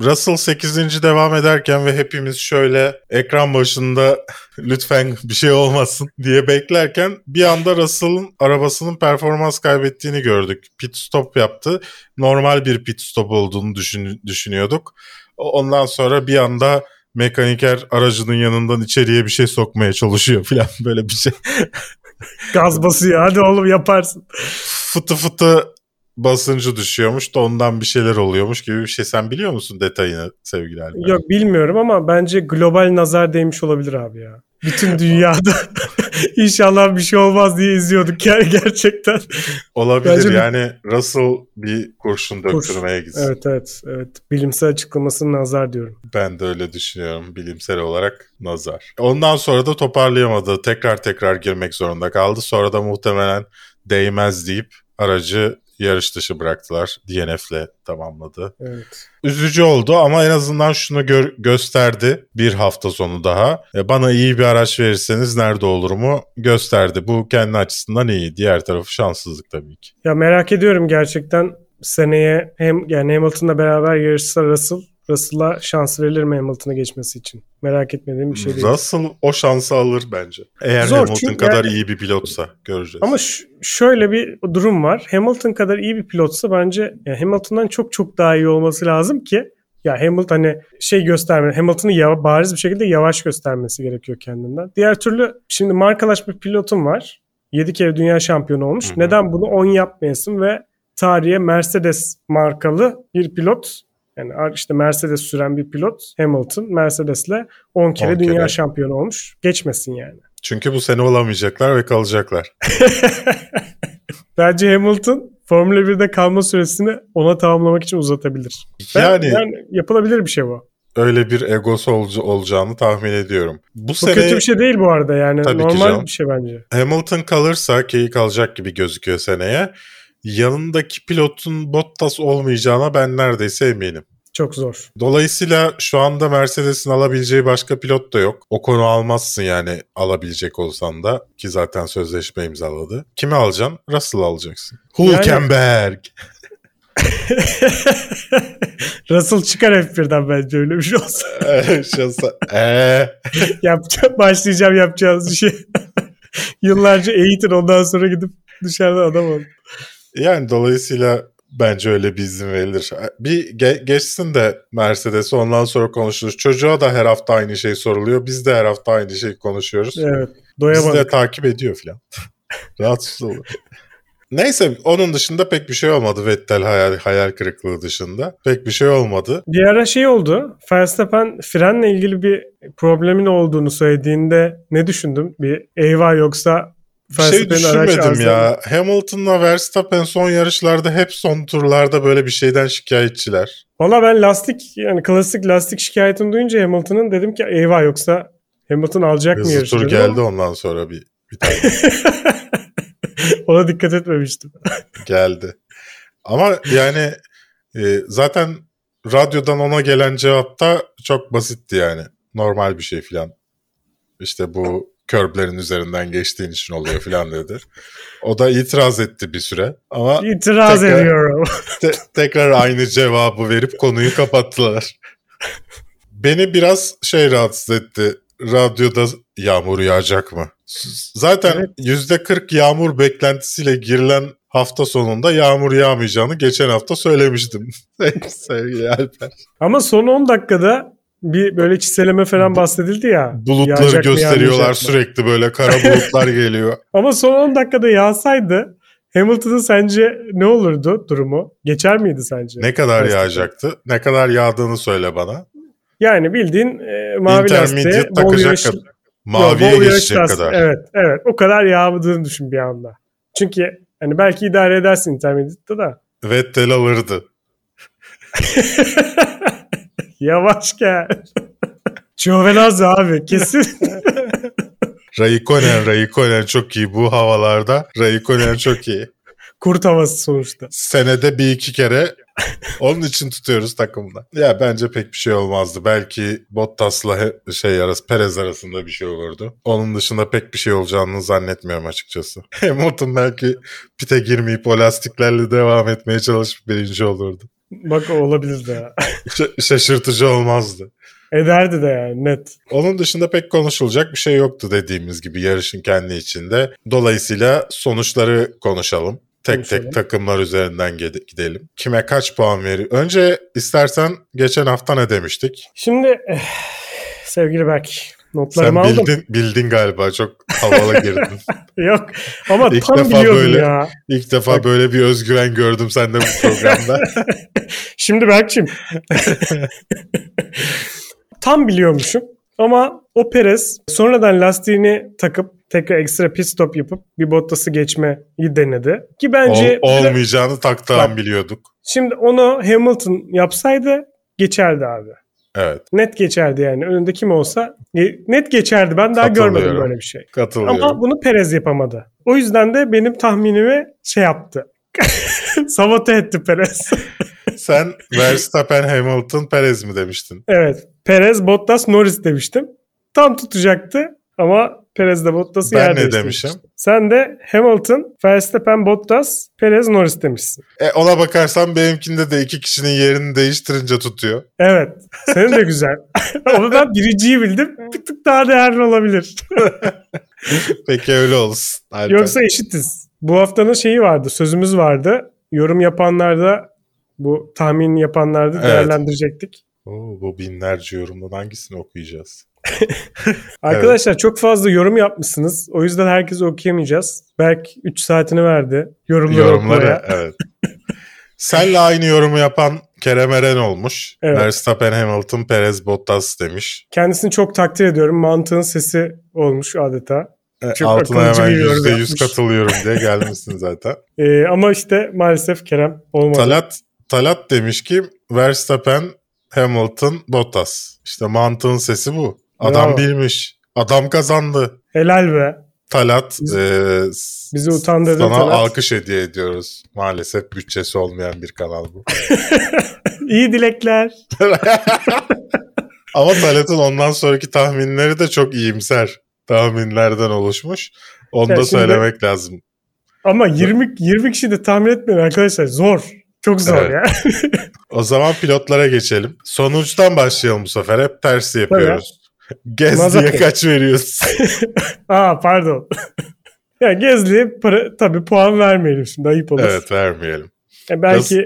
Russell sekizinci devam ederken ve hepimiz şöyle ekran başında lütfen bir şey olmasın diye beklerken bir anda Russell'ın arabasının performans kaybettiğini gördük. Pit stop yaptı. Normal bir pit stop olduğunu düşün, düşünüyorduk. Ondan sonra bir anda mekaniker aracının yanından içeriye bir şey sokmaya çalışıyor falan böyle bir şey. Gaz basıyor hadi oğlum yaparsın. Fıtı fıtı. Basıncı düşüyormuş da ondan bir şeyler oluyormuş gibi bir şey. Sen biliyor musun detayını sevgili Alper? Yok bilmiyorum ama bence global nazar değmiş olabilir abi ya. Bütün dünyada inşallah bir şey olmaz diye izliyorduk yani gerçekten. Olabilir bence yani bir... Russell bir kurşun döktürmeye gitsin. Evet evet evet bilimsel açıklamasının nazar diyorum. Ben de öyle düşünüyorum bilimsel olarak nazar. Ondan sonra da toparlayamadı tekrar tekrar girmek zorunda kaldı. Sonra da muhtemelen değmez deyip aracı yarış dışı bıraktılar. D N F'le tamamladı. Evet. Üzücü oldu ama en azından şunu gör- gösterdi. Bir hafta sonu daha. E, bana iyi bir araç verirseniz nerede olurumu gösterdi. Bu kendi açısından iyi. Diğer tarafı şanssızlık tabii ki. Ya merak ediyorum gerçekten seneye hem yani Hamilton'la beraber yarışsa Russell. Russell'a şans verilir mi Hamilton'a geçmesi için? Merak etmediğim bir şey değil. Russell o şansı alır bence. Eğer zor, Hamilton kadar yani iyi bir pilotsa göreceğiz. Ama ş- şöyle bir durum var. Hamilton kadar iyi bir pilotsa bence yani Hamilton'dan çok çok daha iyi olması lazım ki ya Hamilton hani şey göstermeli. Hamilton'ı yav- bariz bir şekilde yavaş göstermesi gerekiyor kendinden. Diğer türlü şimdi markalaş bir pilotum var. yedi kere dünya şampiyonu olmuş. Hı-hı. Neden bunu on yapmayasın ve tarihe Mercedes markalı bir pilot yani işte Mercedes süren bir pilot Hamilton Mercedes'le on kere, on kere dünya şampiyonu olmuş. Geçmesin yani. Çünkü bu sene olamayacaklar ve kalacaklar. Bence Hamilton Formula birde kalma süresini ona tamamlamak için uzatabilir. Yani, yani yapılabilir bir şey bu. Öyle bir egosu ol- olacağını tahmin ediyorum. Bu, bu sene... kötü bir şey değil bu arada yani normal bir şey bence. Hamilton kalırsa ki kalacak gibi gözüküyor seneye. yanındaki pilotun Bottas olmayacağına ben neredeyse eminim. Çok zor. Dolayısıyla şu anda Mercedes'in alabileceği başka pilot da yok. Ocon'u almazsın yani, alabilecek olsan da, ki zaten sözleşme imzaladı. Kimi alacaksın? Russell alacaksın. Hülkenberg. Russell çıkar hep birden, bence öyle bir şey olsa. şey olsa. Ee. Yapacağım, başlayacağım yapacağız bir şey. Yıllarca eğitin, ondan sonra gidip dışarıda adam ol. Yani dolayısıyla bence öyle bir izin verilir. Bir ge- geçsin de Mercedes'i, ondan sonra konuşuruz. Çocuğa da her hafta aynı şey soruluyor. Biz de her hafta aynı şey konuşuyoruz. Evet. Doyamadık. Bizi de takip ediyor filan. Rahatsız olur. Neyse, onun dışında pek bir şey olmadı. Vettel hayal, hayal kırıklığı dışında. Pek bir şey olmadı. Bir ara şey oldu. Verstappen frenle ilgili bir problemin olduğunu söylediğinde ne düşündüm? Bir eyvah yoksa... Bir şey düşünmedim ya. Hamilton'la Verstappen son yarışlarda hep son turlarda böyle bir şeyden şikayetçiler. Valla ben lastik, yani klasik lastik şikayetini duyunca Hamilton'ın dedim ki eyvah yoksa Hamilton alacak Hızlı mı yarışı? Tur geldi ama ondan sonra bir, bir tane. Ona dikkat etmemiştim. Geldi. Ama yani e, zaten radyodan ona gelen cevapta çok basitti yani. Normal bir şey filan. İşte bu körblerin üzerinden geçtiğin için oluyor filan dedi. O da itiraz etti bir süre. Ama İtiraz tekrar, ediyorum. te- tekrar aynı cevabı verip konuyu kapattılar. Beni biraz şey rahatsız etti. Radyoda yağmur yağacak mı? Zaten evet. yüzde kırk yağmur beklentisiyle girilen hafta sonunda yağmur yağmayacağını geçen hafta söylemiştim. Sevgili Alper. Ama son on dakikada bir böyle çiseleme falan bahsedildi ya. Bulutları gösteriyorlar sürekli, böyle kara bulutlar geliyor. Ama son on dakikada yağsaydı Hamilton'ın sence ne olurdu durumu? Geçer miydi sence? Ne kadar Mesela. yağacaktı? Ne kadar yağdığını söyle bana. Yani bildiğin e, mavi lastiğe bol yağış. Maviye Yo, bol geçecek lastiği, kadar. Evet, evet. O kadar yağdığını düşün bir anda. Çünkü hani belki idare edersin intermediate'de da. Vettel alırdı. Yavaş gel. Giovinazzi abi kesin. Räikkönen, Räikkönen çok iyi bu havalarda. Räikkönen çok iyi. Kurt havası sonuçta. Senede bir iki kere onun için tutuyoruz takımda. Ya bence pek bir şey olmazdı. Belki Bottas'la şey arası, Perez arasında bir şey olurdu. Onun dışında pek bir şey olacağını zannetmiyorum açıkçası. Hamilton belki pite girmeyip o lastiklerle devam etmeye çalışıp birinci olurdu. Bak olabilir de. Şaşırtıcı olmazdı. Ederdi de yani, net. Onun dışında pek konuşulacak bir şey yoktu dediğimiz gibi yarışın kendi içinde. Dolayısıyla sonuçları konuşalım. Tek konuşalım. Tek takımlar üzerinden gidelim. Kime kaç puan verir? Önce istersen geçen hafta ne demiştik? Şimdi eh, sevgili Berk, notlarımı aldım. Sen bildin, bildin galiba, çok havalı girdin. Yok ama ilk tam biliyordum böyle, ya. İlk defa Bak. böyle bir özgüven gördüm sende bu programda. Şimdi Berk'cim. Tam biliyormuşum ama o Perez sonradan lastiğini takıp tekrar ekstra pit stop yapıp bir Bottas'ı geçmeyi denedi. Ki bence Ol, olmayacağını taktan biliyorduk. Şimdi onu Hamilton yapsaydı geçerdi abi. Evet. Net geçerdi yani. Önünde kim olsa net geçerdi. Ben daha görmedim böyle bir şey. Katılıyorum. Ama bunu Perez yapamadı. O yüzden de benim tahminimi şey yaptı. Sabote etti Perez. Sen Verstappen, Hamilton, Perez mi demiştin? Evet. Perez, Bottas, Norris demiştim. Tam tutacaktı ama Perez de Bottas'ı yer değiştirmiştim. Ben ne demişim? Sen de Hamilton, Verstappen, Bottas, Perez, Norris demişsin. E, ona bakarsan benimkinde de iki kişinin yerini değiştirince tutuyor. Evet. Senin de güzel. Ama ben biriciyi bildim. Bir tık daha değerli olabilir. Peki öyle olsun. Alper. Yoksa eşitiz. Bu haftanın şeyi vardı. Sözümüz vardı. Yorum yapanlar da, bu tahmin yapanlar da değerlendirecektik. Oo, bu binlerce yorumdan hangisini okuyacağız? Arkadaşlar evet. Çok fazla yorum yapmışsınız. O yüzden herkesi okuyamayacağız. Belki üç saatini verdi yorumları, yorumları okumaya. Evet. Senle aynı yorumu yapan Kerem Eren olmuş. Evet. Verstappen, Hamilton, Perez, Bottas demiş. Kendisini çok takdir ediyorum. Mantığın sesi olmuş adeta. Çok altına hemen yüzde yüz katılıyorum diye gelmişsin zaten. ee, ama işte maalesef Kerem olmadı. Talat, Talat demiş ki Verstappen, Hamilton, Bottas. İşte mantığın sesi bu. Adam Bravo. Bilmiş. Adam kazandı. Helal be. Talat, Biz, e, bizi utandırdın sana Talat. Alkış hediye ediyoruz. Maalesef bütçesi olmayan bir kanal bu. İyi dilekler. Ama Talat'ın ondan sonraki tahminleri de çok iyimser tahminlerden oluşmuş. Onu yani da şimdi, söylemek lazım. Ama yirmi yirmi kişi de tahmin etmiyor arkadaşlar. Zor. Çok zor evet. ya. O zaman pilotlara geçelim. Sonuçtan başlayalım bu sefer. Hep tersi yapıyoruz. Gasly'ye kaç veriyoruz? Aa pardon. Ya Gasly'ye para, tabii puan vermeyelim şimdi. Ayıp olur. Evet vermeyelim. Yani belki Russell...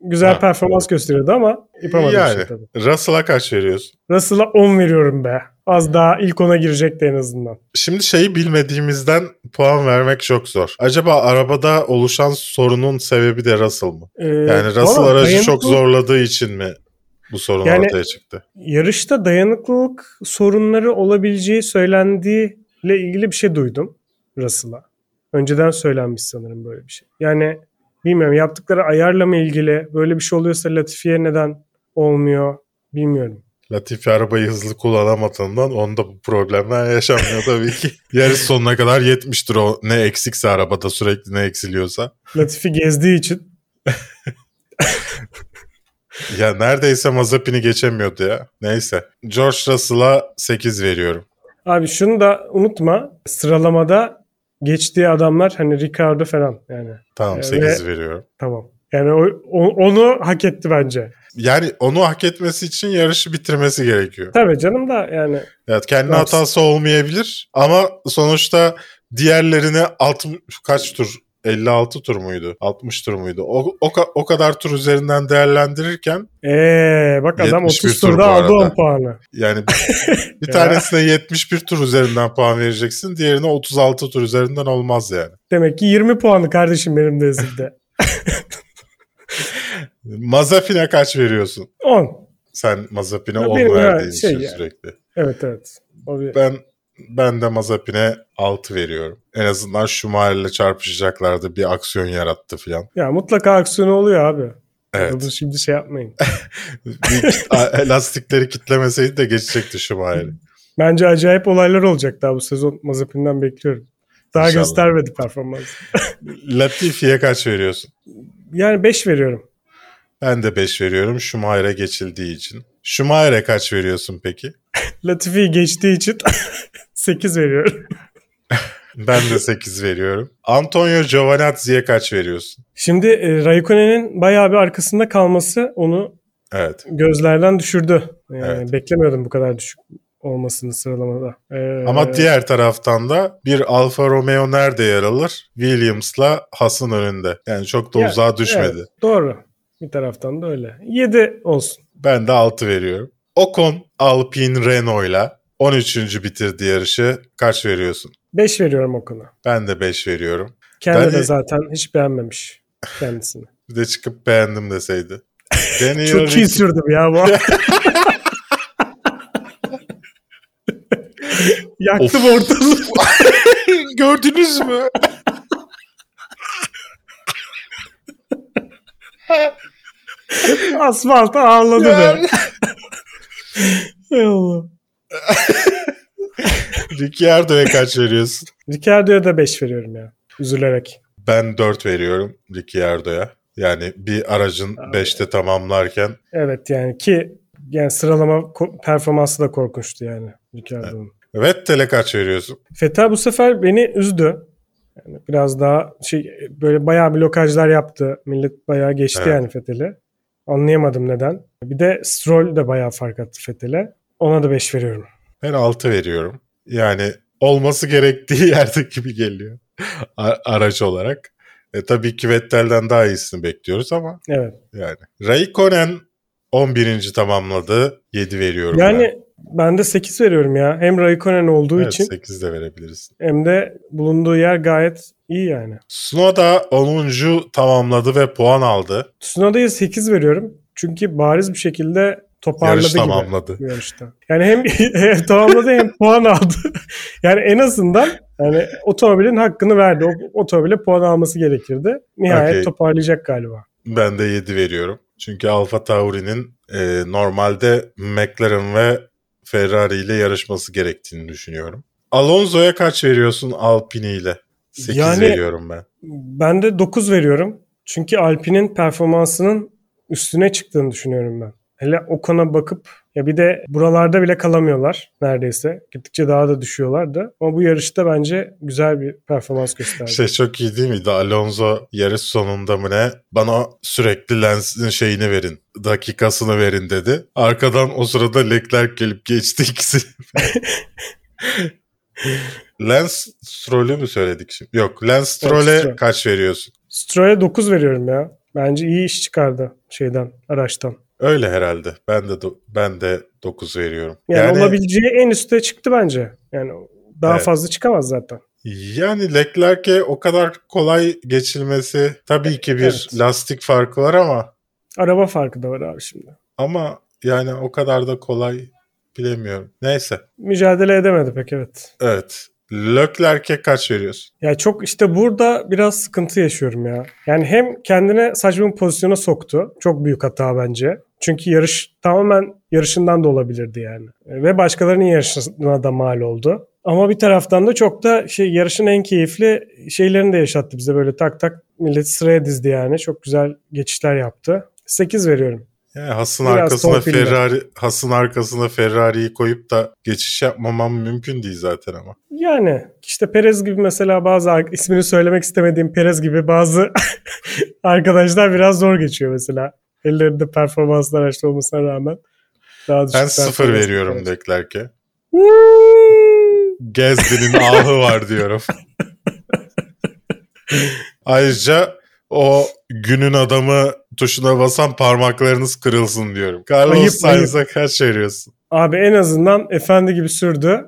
güzel ha, performans doğru. gösteriyordu ama yapamadım. Yani tabii. Russell'a kaç veriyoruz? Russell'a on veriyorum be. Az daha ilk ona girecekti en azından. Şimdi şeyi bilmediğimizden puan vermek çok zor. Acaba arabada oluşan sorunun sebebi de Russell mı? Ee, yani Russell aracı dayanıklı... çok zorladığı için mi bu sorun yani, ortaya çıktı? Yarışta dayanıklılık sorunları olabileceği söylendiğiyle ilgili bir şey duydum Russell'a. Önceden söylenmiş sanırım böyle bir şey. Yani bilmiyorum yaptıkları ayarla mı ilgili böyle bir şey oluyorsa Latifi'ye neden olmuyor bilmiyorum. Latifi arabayı hızlı kullanamadığından onda bu problemler yaşanmıyor tabii ki. Yarış sonuna kadar yetmiştir o ne eksikse arabada sürekli ne eksiliyorsa. Latifi gezdiği için. Ya neredeyse Mazepin'i geçemiyordu ya. Neyse. George Russell'a sekiz veriyorum. Abi şunu da unutma. Sıralamada geçtiği adamlar hani Ricciardo falan yani. Tamam sekiz Ve... veriyorum. Tamam. Yani o, onu hak etti bence. Yani onu hak etmesi için yarışı bitirmesi gerekiyor. Tabii canım da yani. Evet, kendi hatası olmayabilir ama sonuçta diğerlerine altmış kaç tur? elli altı tur muydu? altmış tur muydu? O, o, o kadar tur üzerinden değerlendirirken Eee bak adam otuz turda aldı on puanı. Yani bir, bir tanesine yetmiş bir tur üzerinden puan vereceksin. Diğerine otuz altı tur üzerinden olmaz yani. Demek ki yirmi puanı kardeşim benim de ezildi. Mazepin'e kaç veriyorsun? on. Sen Mazepin'e on verdiğin için şey sürekli. Yani. Evet evet. Bir... Ben ben de Mazepin'e altı veriyorum. En azından Schumacher'le çarpışacaklardı. Bir aksiyon yarattı falan. Ya mutlaka aksiyonu oluyor abi. Evet. Bunu şimdi şey yapmayın. Lastikleri kitlemeseydi de geçecekti Schumacher'i. Bence acayip olaylar olacak daha bu sezon. Mazepin'den bekliyorum. Daha İnşallah. Göstermedi performansı. Latifi'ye kaç veriyorsun? Yani beş veriyorum. Ben de beş veriyorum. Schumacher'e geçildiği için. Schumacher'e kaç veriyorsun peki? Latifi'yi geçtiği için sekiz veriyorum. Ben de sekiz veriyorum. Antonio Giovinazzi'ye kaç veriyorsun? Şimdi e, Räikkönen'in bayağı bir arkasında kalması onu evet. gözlerden düşürdü. Yani evet. Beklemiyordum bu kadar düşük olmasını sıralamada. Ee, Ama diğer taraftan da bir Alfa Romeo nerede yer alır? Williams'la Haas'ın önünde. Yani çok da yani, uzağa düşmedi. Evet, doğru. Bir taraftan da öyle. yedi olsun. Ben de altı veriyorum. Ocon Alpine Renault'la on üçüncü bitirdi yarışı. Kaç veriyorsun? beş veriyorum Ocon'a. Ben de beş veriyorum. Kendi Dani... de zaten hiç beğenmemiş kendisini. Bir de çıkıp beğendim deseydi. Çok iyi sürdüm ya bu. Yaktım of. Ortalığı. Gördünüz mü? Asfalt ağladı yani. Be. Ey Allah. Ricciardo'ya kaç veriyorsun? Ricciardo'ya da beş veriyorum ya. Üzülerek. Ben dört veriyorum Ricciardo'ya. Yani bir aracın beşte tamamlarken. Evet yani ki yani sıralama ko- performansı da korkunçtu yani Ricciardo'nun. Evet. Vettel'e kaç veriyorsun? Vettel bu sefer beni üzdü. Yani biraz daha şey böyle bayağı blokajlar yaptı. Millet bayağı geçti evet. yani Vettel'i. Anlayamadım neden. Bir de Stroll de bayağı fark attı Vettel'e. Ona da beş veriyorum. Ben altı veriyorum. Yani olması gerektiği yerde gibi geliyor. A- araç olarak. E, tabii ki Vettel'den daha iyisini bekliyoruz ama. Evet. Yani. Räikkönen on birinci tamamladı. yedi veriyorum. Yani ben, ben de sekiz veriyorum ya. Hem Räikkönen olduğu evet, için. Evet sekiz de verebiliriz. Hem de bulunduğu yer gayet iyi yani. Tsunoda onuncu tamamladı ve puan aldı. Tsunoda'ya sekiz veriyorum. Çünkü bariz bir şekilde toparladı yarış gibi. Yarış tamamladı. Yarışta. Yani hem, hem tamamladı hem puan aldı. Yani en azından yani otomobilin hakkını verdi. O otomobile puan alması gerekirdi. Nihayet okay. toparlayacak galiba. Ben de yedi veriyorum. Çünkü AlphaTauri'nin e, normalde McLaren ve Ferrari ile yarışması gerektiğini düşünüyorum. Alonso'ya kaç veriyorsun Alpine ile? sekiz yani, veriyorum ben. Ben de dokuz veriyorum. Çünkü Alpine'in performansının üstüne çıktığını düşünüyorum ben. Hele Ocon'a bakıp ya bir de buralarda bile kalamıyorlar neredeyse. Gittikçe daha da düşüyorlar da. Ama bu yarışta bence güzel bir performans gösterdi. Şey çok iyi değil miydi? Alonso yarış sonunda mı ne? Bana sürekli lensin şeyini verin. Dakikasını verin dedi. Arkadan o sırada Leclerc gelip geçti ikisi. Lance Stroll'ü mü söyledik şimdi? Yok. Lance Stroll'e Stroll. kaç veriyorsun? Stroll'e dokuz veriyorum ya. Bence iyi iş çıkardı şeyden, araçtan. Öyle herhalde. Ben de do- ben de dokuz veriyorum. Yani, yani olabileceği en üste çıktı bence. Yani daha evet. fazla çıkamaz zaten. Yani Leclerc'e o kadar kolay geçilmesi tabii ki bir evet. lastik farkı var ama araba farkı da var abi şimdi. Ama yani o kadar da kolay bilemiyorum. Neyse. Mücadele edemedi pek evet. Evet. Leclerc'e kaç veriyorsun? Ya çok işte burada biraz sıkıntı yaşıyorum ya. Yani hem kendine saçma bir pozisyona soktu. Çok büyük hata bence. Çünkü yarış tamamen yarışından da olabilirdi yani. Ve başkalarının yarışına da mal oldu. Ama bir taraftan da çok da şey yarışın en keyifli şeylerini de yaşattı bize. Böyle tak tak milleti sıraya dizdi yani. Çok güzel geçişler yaptı. sekiz veriyorum. Yani Has'ın arkasına Ferrari, Has'ın arkasına Ferrari'yi koyup da geçiş yapmamam mümkün değil zaten ama. Yani işte Perez gibi mesela bazı ismini söylemek istemediğim Perez gibi bazı arkadaşlar biraz zor geçiyor mesela. Ellerinde performanslı araçta olmasına rağmen. Daha ben sıfır veriyorum Leclerc'e. Gasly'nin ahı var diyorum. Ayrıca o günün adamı tuşuna basan parmaklarınız kırılsın diyorum. Carlos Sainz'a kaç veriyorsun? Abi en azından efendi gibi sürdü.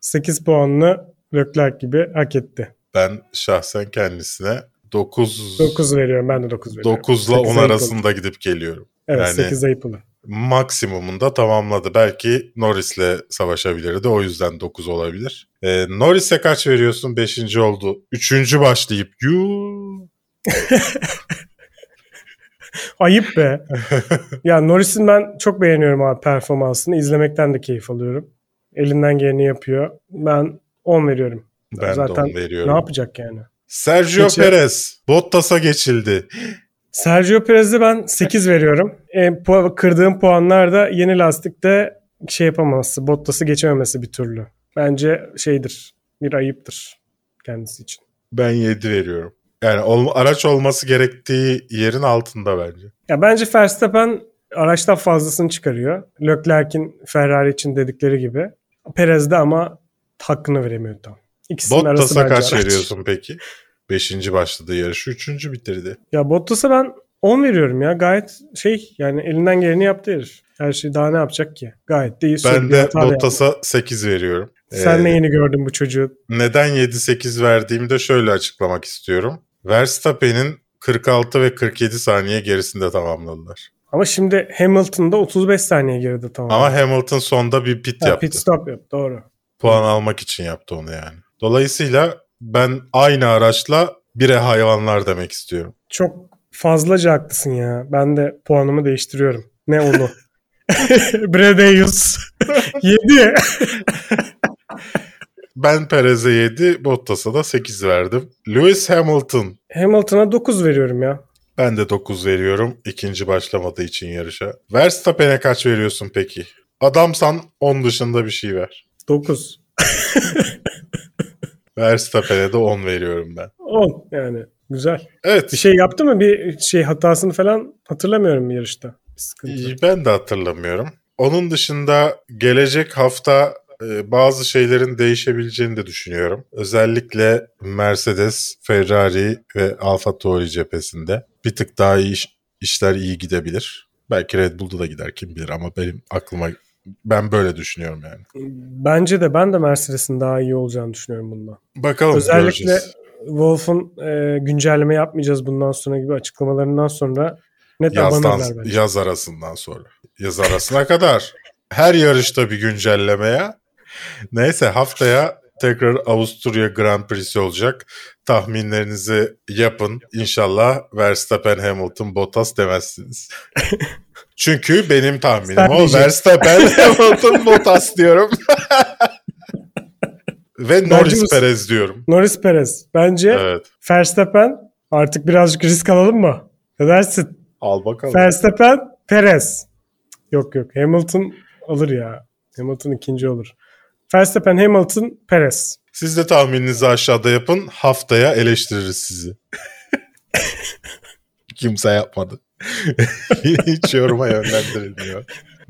sekiz puanlı Leclerc gibi hak etti. Ben şahsen kendisine dokuz... dokuz veriyorum. Ben de dokuz veriyorum. dokuzla on arasında oldu. Gidip geliyorum. Evet yani sekiz ayıplı. Maksimumunda tamamladı. Belki Norris'le savaşabilirdi. O yüzden dokuz olabilir. Ee, Norris'e kaç veriyorsun? beşinci oldu. üçüncü başlayıp yuuu. Ayıp be. Ya Norris'in ben çok beğeniyorum abi performansını. İzlemekten de keyif alıyorum. Elinden geleni yapıyor. Ben on veriyorum. Ben zaten de on veriyorum. Ne yapacak yani? Sergio Geçe... Perez Bottas'a geçildi. Sergio Perez'e ben sekiz veriyorum. E, pu- kırdığım puanlar da yeni lastikte şey yapamaması, Bottas'ı geçememesi bir türlü. Bence şeydir, bir ayıptır kendisi için. Ben yedi veriyorum. Yani ol, araç olması gerektiği yerin altında bence. Ya bence Verstappen araçtan fazlasını çıkarıyor. Leclerc'in Ferrari için dedikleri gibi. Perez de ama hakkını veremiyor tam. İkisinin arası bence araç. Bottas'a kaç veriyorsun peki? Beşinci başladı yarışı, üçüncü bitirdi. Ya Bottas'a ben on veriyorum ya. Gayet şey yani elinden geleni yaptı herif. Her şey daha ne yapacak ki? Gayet de iyi. Ben de Bottas'a sekiz veriyorum. Sen ne ee, yeni gördün bu çocuğu? Neden yedi sekiz verdiğimi de şöyle açıklamak istiyorum. Verstappen'in kırk altı ve kırk yedi saniye gerisinde tamamladılar. Ama şimdi Hamilton'da otuz beş saniye geride tamamladı. Ama Hamilton sonda bir pit ha, yaptı. Pit stop yaptı doğru. Puan almak için yaptı onu yani. Dolayısıyla ben aynı araçla bire hayvanlar demek istiyorum. Çok fazlaca haklısın ya. Ben de puanımı değiştiriyorum. Ne onu? Bredeus. yedi. Ben Perez'e yedi, Bottas'a da sekiz verdim. Lewis Hamilton. Hamilton'a dokuz veriyorum ya. Ben de dokuz veriyorum. İkinci başlamadığı için yarışa. Verstappen'e kaç veriyorsun peki? Adamsan on dışında bir şey ver. dokuz. Verstappen'e de on veriyorum ben. on yani güzel. Evet. Bir şey yaptı mı? Bir şey hatasını falan hatırlamıyorum yarışta. Sıkıntı. Ben de hatırlamıyorum. Onun dışında gelecek hafta bazı şeylerin değişebileceğini de düşünüyorum. Özellikle Mercedes, Ferrari ve AlphaTauri cephesinde bir tık daha iyi iş, işler iyi gidebilir. Belki Red Bull'da da gider kim bilir ama benim aklıma ben böyle düşünüyorum yani. Bence de ben de Mercedes'in daha iyi olacağını düşünüyorum bundan. Bakalım. Özellikle göreceğiz. Wolff'un e, güncelleme yapmayacağız bundan sonra gibi açıklamalarından sonra net abanırlar bence. Yaz arasından sonra. Yaz arasına kadar her yarışta bir güncelleme ya. Neyse haftaya tekrar Avusturya Grand Prix'si olacak. Tahminlerinizi yapın. İnşallah Verstappen, Hamilton, Bottas demezsiniz. Çünkü benim tahminim o. Verstappen, Hamilton, Bottas diyorum. Ve Norris Perez diyorum. Norris Perez. Bence evet. Verstappen artık birazcık risk alalım mı? Ne dersin? Al bakalım. Verstappen, Perez. Yok yok. Hamilton alır ya. Hamilton ikinci olur. Verstappen, Hamilton, Perez. Siz de tahmininizi aşağıda yapın. Haftaya eleştiririz sizi. Kimse yapmadı. Hiç yoruma yönlendirilmiyor.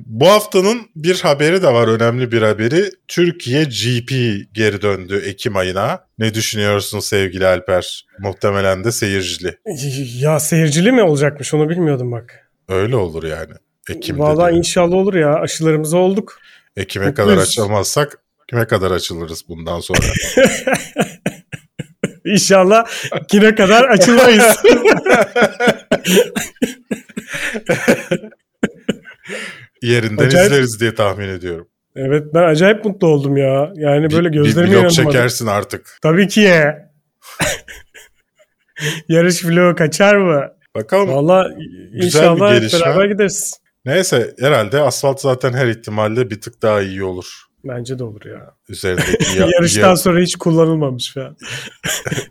Bu haftanın bir haberi de var, önemli bir haberi. Türkiye G P geri döndü Ekim ayına. Ne düşünüyorsun sevgili Alper? Muhtemelen de seyircili. Ya seyircili mi olacakmış, onu bilmiyordum bak. Öyle olur yani. Ekim'de. Valla inşallah olur ya, aşılarımız olduk. Ekim'e Mutluyuz. Kadar açılmazsak kime kadar açılırız bundan sonra? İnşallah kime kadar açılmayız. Yerinden acayip izleriz diye tahmin ediyorum. Evet, ben acayip mutlu oldum ya. Yani böyle gözlerime inanmadım. Bir vlog çekersin artık. Tabii ki ya. Yarış vlogu kaçar mı? Bakalım. Valla inşallah hep beraber gideriz. Neyse, herhalde asfalt zaten her ihtimalle bir tık daha iyi olur. Bence de olur ya. Üzerindeki ya- yarıştan ya- sonra hiç kullanılmamış falan.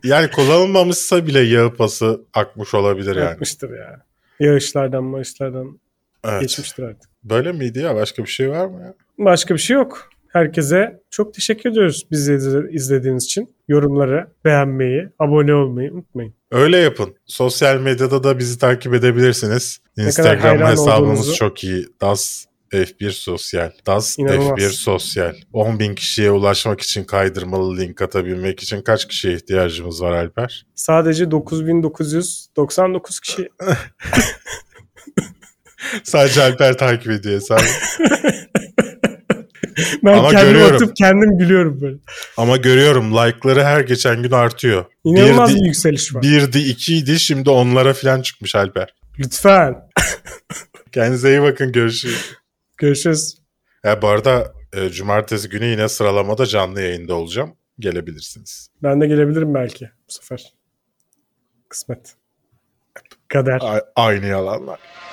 Yani kullanılmamışsa bile yağı pası akmış olabilir yani. Akmıştır ya. Yarışlardan marışlardan evet. Geçmiştir artık. Böyle miydi ya? Başka bir şey var mı ya? Başka bir şey yok. Herkese çok teşekkür ediyoruz bizi izlediğiniz için. Yorumları, beğenmeyi, abone olmayı unutmayın. Öyle yapın. Sosyal medyada da bizi takip edebilirsiniz. Instagram hesabımız olduğunuzu... çok iyi. Das F bir Sosyal. Das İnanılmaz. F bir Sosyal. on bin kişiye ulaşmak için, kaydırmalı link atabilmek için kaç kişiye ihtiyacımız var Alper? Sadece dokuz bin dokuz yüz doksan dokuz kişi. Sadece Alper takip ediyor hesabı. Ben ama kendim görüyorum. Atıp kendim gülüyorum böyle. Ama görüyorum like'ları her geçen gün artıyor. İnanılmaz bir yükseliş var. birdi, ikiydi, şimdi onlara falan çıkmış Alper. Lütfen. Kendinize iyi bakın, görüşürüz. Görüşürüz. Ya bu arada e, cumartesi günü yine sıralamada canlı yayında olacağım. Gelebilirsiniz. Ben de gelebilirim belki bu sefer. Kısmet. Kader. A- aynı yalanlar.